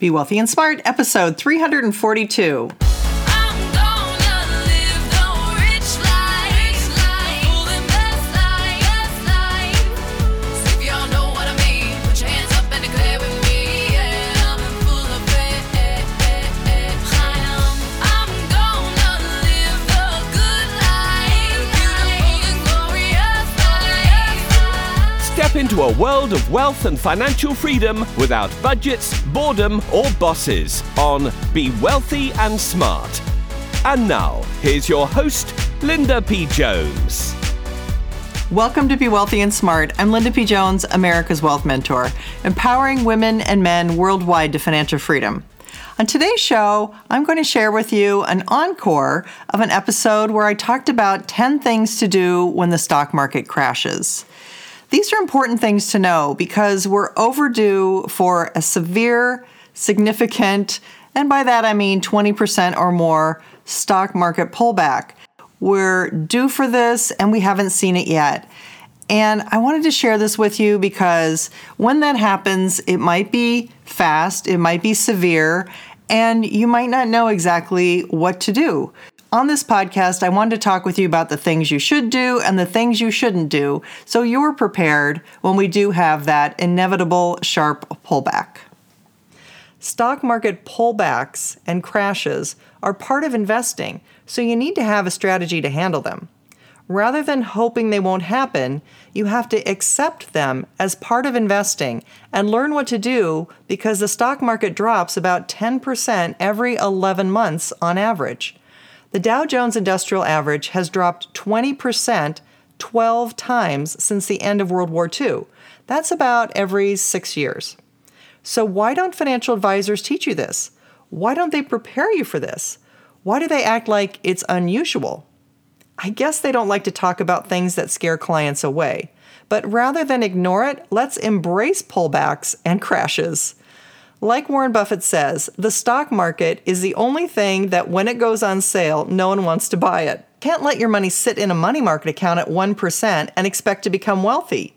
Be Wealthy and Smart, episode 342. Into a world of wealth and financial freedom without budgets, boredom, or bosses on Be Wealthy and Smart. And now, here's your host, Linda P. Jones. Welcome to Be Wealthy and Smart. I'm Linda P. Jones, America's Wealth Mentor, empowering women and men worldwide to financial freedom. On today's show, I'm going to share with you an encore of an episode where I talked about 10 things to do when the stock market crashes. These are important things to know because we're overdue for a severe, significant, and by that I mean 20% or more stock market pullback. We're due for this and we haven't seen it yet. And I wanted to share this with you because when that happens, it might be fast, it might be severe, and you might not know exactly what to do. On this podcast, I wanted to talk with you about the things you should do and the things you shouldn't do, so you're prepared when we do have that inevitable sharp pullback. Stock market pullbacks and crashes are part of investing, so you need to have a strategy to handle them. Rather than hoping they won't happen, you have to accept them as part of investing and learn what to do because the stock market drops about 10% every 11 months on average. The Dow Jones Industrial Average has dropped 20% 12 times since the end of World War II. That's about every 6 years. So why don't financial advisors teach you this? Why don't they prepare you for this? Why do they act like it's unusual? I guess they don't like to talk about things that scare clients away. But rather than ignore it, let's embrace pullbacks and crashes. Like Warren Buffett says, the stock market is the only thing that when it goes on sale, no one wants to buy it. Can't let your money sit in a money market account at 1% and expect to become wealthy.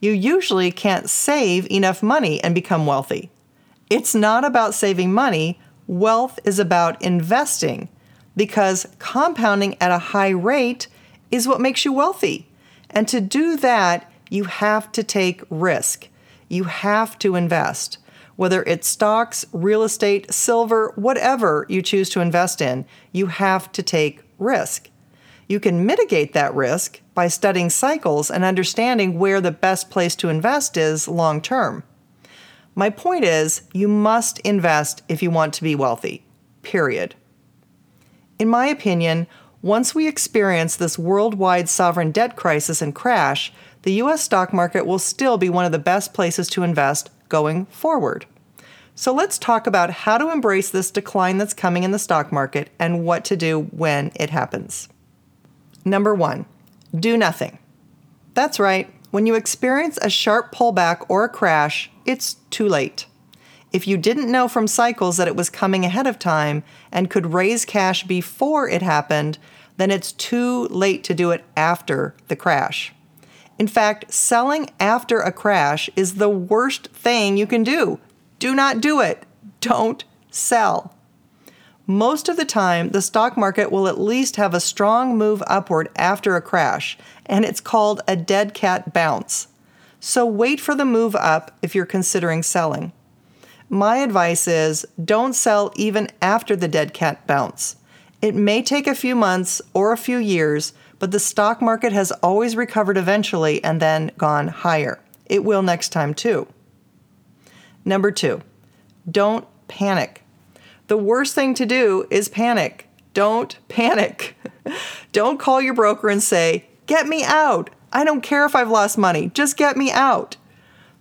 You usually can't save enough money and become wealthy. It's not about saving money. Wealth is about investing because compounding at a high rate is what makes you wealthy. And to do that, you have to take risk. You have to invest. Whether it's stocks, real estate, silver, whatever you choose to invest in, you have to take risk. You can mitigate that risk by studying cycles and understanding where the best place to invest is long term. My point is, you must invest if you want to be wealthy, period. In my opinion, once we experience this worldwide sovereign debt crisis and crash, the U.S. stock market will still be one of the best places to invest going forward. So let's talk about how to embrace this decline that's coming in the stock market and what to do when it happens. Number one, do nothing. That's right. When you experience a sharp pullback or a crash, it's too late. If you didn't know from cycles that it was coming ahead of time and could raise cash before it happened, then it's too late to do it after the crash. In fact, selling after a crash is the worst thing you can do. Do not do it. Don't sell. Most of the time, the stock market will at least have a strong move upward after a crash, and it's called a dead cat bounce. So wait for the move up if you're considering selling. My advice is don't sell even after the dead cat bounce. It may take a few months or a few years, but the stock market has always recovered eventually and then gone higher. It will next time too. Number two, don't panic. The worst thing to do is panic. Don't panic. Don't call your broker and say, "Get me out. I don't care if I've lost money. Just get me out."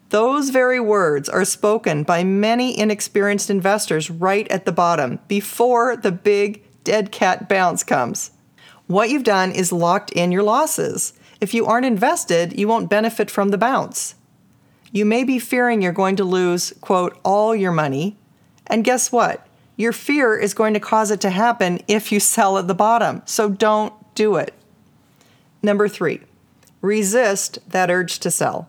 Those very words are spoken by many inexperienced investors right at the bottom before the big dead cat bounce comes. What you've done is locked in your losses. If you aren't invested, you won't benefit from the bounce. You may be fearing you're going to lose, quote, all your money. And guess what? Your fear is going to cause it to happen if you sell at the bottom. So don't do it. Number three, resist that urge to sell.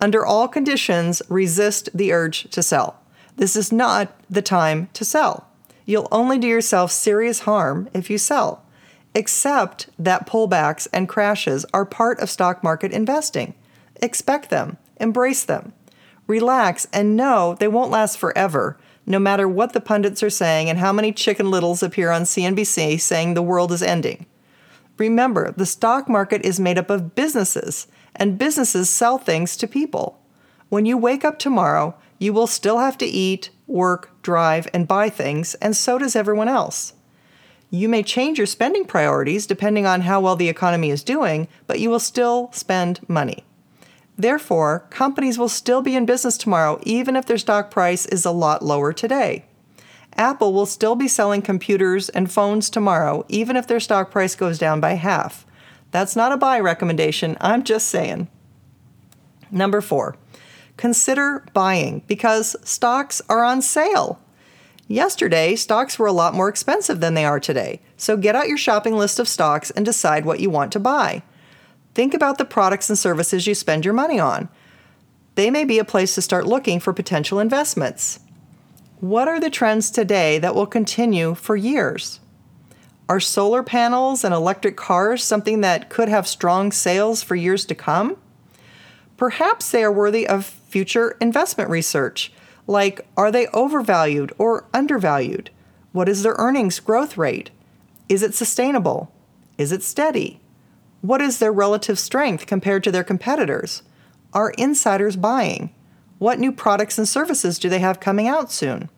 Under all conditions, resist the urge to sell. This is not the time to sell. You'll only do yourself serious harm if you sell, except that pullbacks and crashes are part of stock market investing. Expect them, embrace them, relax, and know they won't last forever, no matter what the pundits are saying and how many chicken littles appear on CNBC saying the world is ending. Remember, the stock market is made up of businesses, and businesses sell things to people. When you wake up tomorrow, you will still have to eat, work, drive, and buy things, and so does everyone else. You may change your spending priorities depending on how well the economy is doing, but you will still spend money. Therefore, companies will still be in business tomorrow, even if their stock price is a lot lower today. Apple will still be selling computers and phones tomorrow, even if their stock price goes down by half. That's not a buy recommendation, I'm just saying. Number 4, consider buying because stocks are on sale. Yesterday, stocks were a lot more expensive than they are today, so get out your shopping list of stocks and decide what you want to buy. Think about the products and services you spend your money on. They may be a place to start looking for potential investments. What are the trends today that will continue for years? Are solar panels and electric cars something that could have strong sales for years to come? Perhaps they are worthy of future investment research, like are they overvalued or undervalued? What is their earnings growth rate? Is it sustainable? Is it steady? What is their relative strength compared to their competitors? Are insiders buying? What new products and services do they have coming out soon?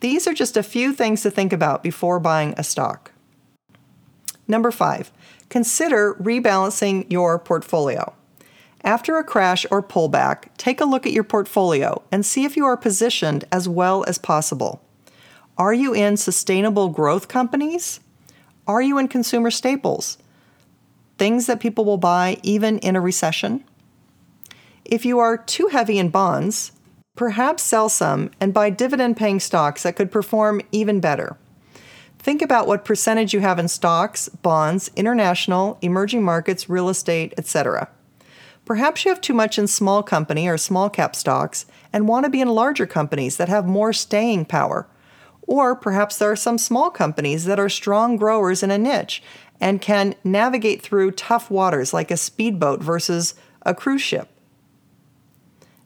These are just a few things to think about before buying a stock. Number 5, consider rebalancing your portfolio. After a crash or pullback, take a look at your portfolio and see if you are positioned as well as possible. Are you in sustainable growth companies? Are you in consumer staples? Things that people will buy even in a recession? If you are too heavy in bonds, perhaps sell some and buy dividend-paying stocks that could perform even better. Think about what percentage you have in stocks, bonds, international, emerging markets, real estate, etc. Perhaps you have too much in small company or small cap stocks and want to be in larger companies that have more staying power. Or perhaps there are some small companies that are strong growers in a niche and can navigate through tough waters like a speedboat versus a cruise ship.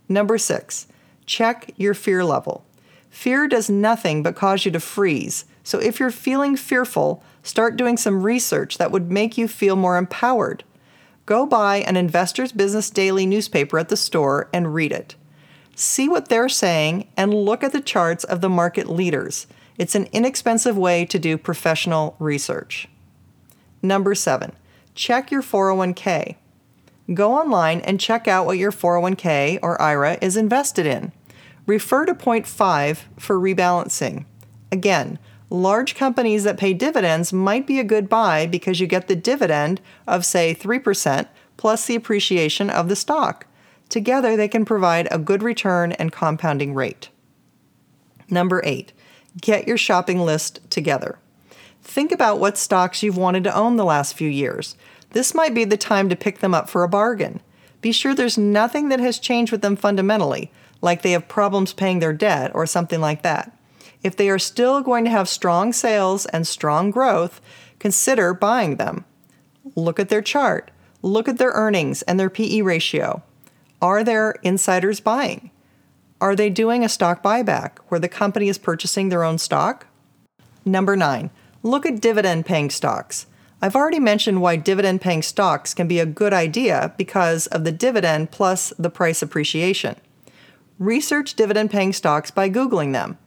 Number 6, check your fear level. Fear does nothing but cause you to freeze. So if you're feeling fearful, start doing some research that would make you feel more empowered. Go buy an Investor's Business Daily newspaper at the store and read it. See what they're saying and look at the charts of the market leaders. It's an inexpensive way to do professional research. Number 7, check your 401k. Go online and check out what your 401k or IRA is invested in. Refer to point 5 for rebalancing. Again, large companies that pay dividends might be a good buy because you get the dividend of, say, 3% plus the appreciation of the stock. Together, they can provide a good return and compounding rate. Number 8, get your shopping list together. Think about what stocks you've wanted to own the last few years. This might be the time to pick them up for a bargain. Be sure there's nothing that has changed with them fundamentally, like they have problems paying their debt or something like that. If they are still going to have strong sales and strong growth, consider buying them. Look at their chart. Look at their earnings and their PE ratio. Are there insiders buying? Are they doing a stock buyback where the company is purchasing their own stock? Number 9. Look at dividend-paying stocks. I've already mentioned why dividend-paying stocks can be a good idea because of the dividend plus the price appreciation. Research dividend-paying stocks by Googling them.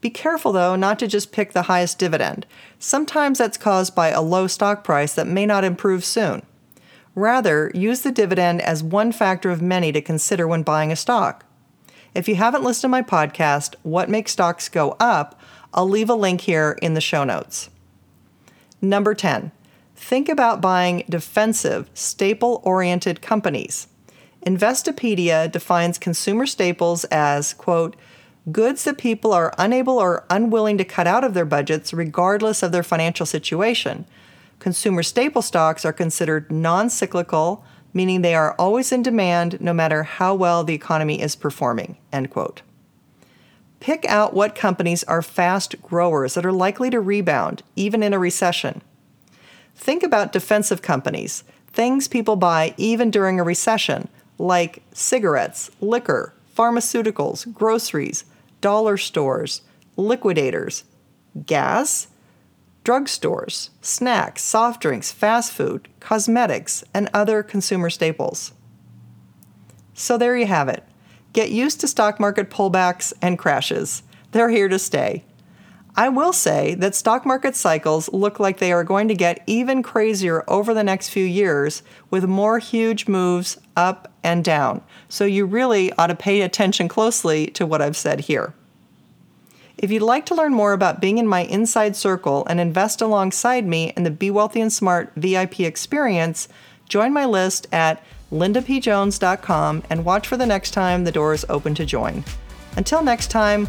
Be careful, though, not to just pick the highest dividend. Sometimes that's caused by a low stock price that may not improve soon. Rather, use the dividend as one factor of many to consider when buying a stock. If you haven't listened to my podcast, What Makes Stocks Go Up?, I'll leave a link here in the show notes. Number 10, think about buying defensive, staple-oriented companies. Investopedia defines consumer staples as, quote, goods that people are unable or unwilling to cut out of their budgets regardless of their financial situation. Consumer staple stocks are considered non-cyclical, meaning they are always in demand no matter how well the economy is performing, end quote. Pick out what companies are fast growers that are likely to rebound, even in a recession. Think about defensive companies, things people buy even during a recession, like cigarettes, liquor, pharmaceuticals, groceries, dollar stores, liquidators, gas, drugstores, snacks, soft drinks, fast food, cosmetics, and other consumer staples. So there you have it. Get used to stock market pullbacks and crashes. They're here to stay. I will say that stock market cycles look like they are going to get even crazier over the next few years with more huge moves up and down. So you really ought to pay attention closely to what I've said here. If you'd like to learn more about being in my inside circle and invest alongside me in the Be Wealthy and Smart VIP experience, join my list at lindapjones.com and watch for the next time the door is open to join. Until next time,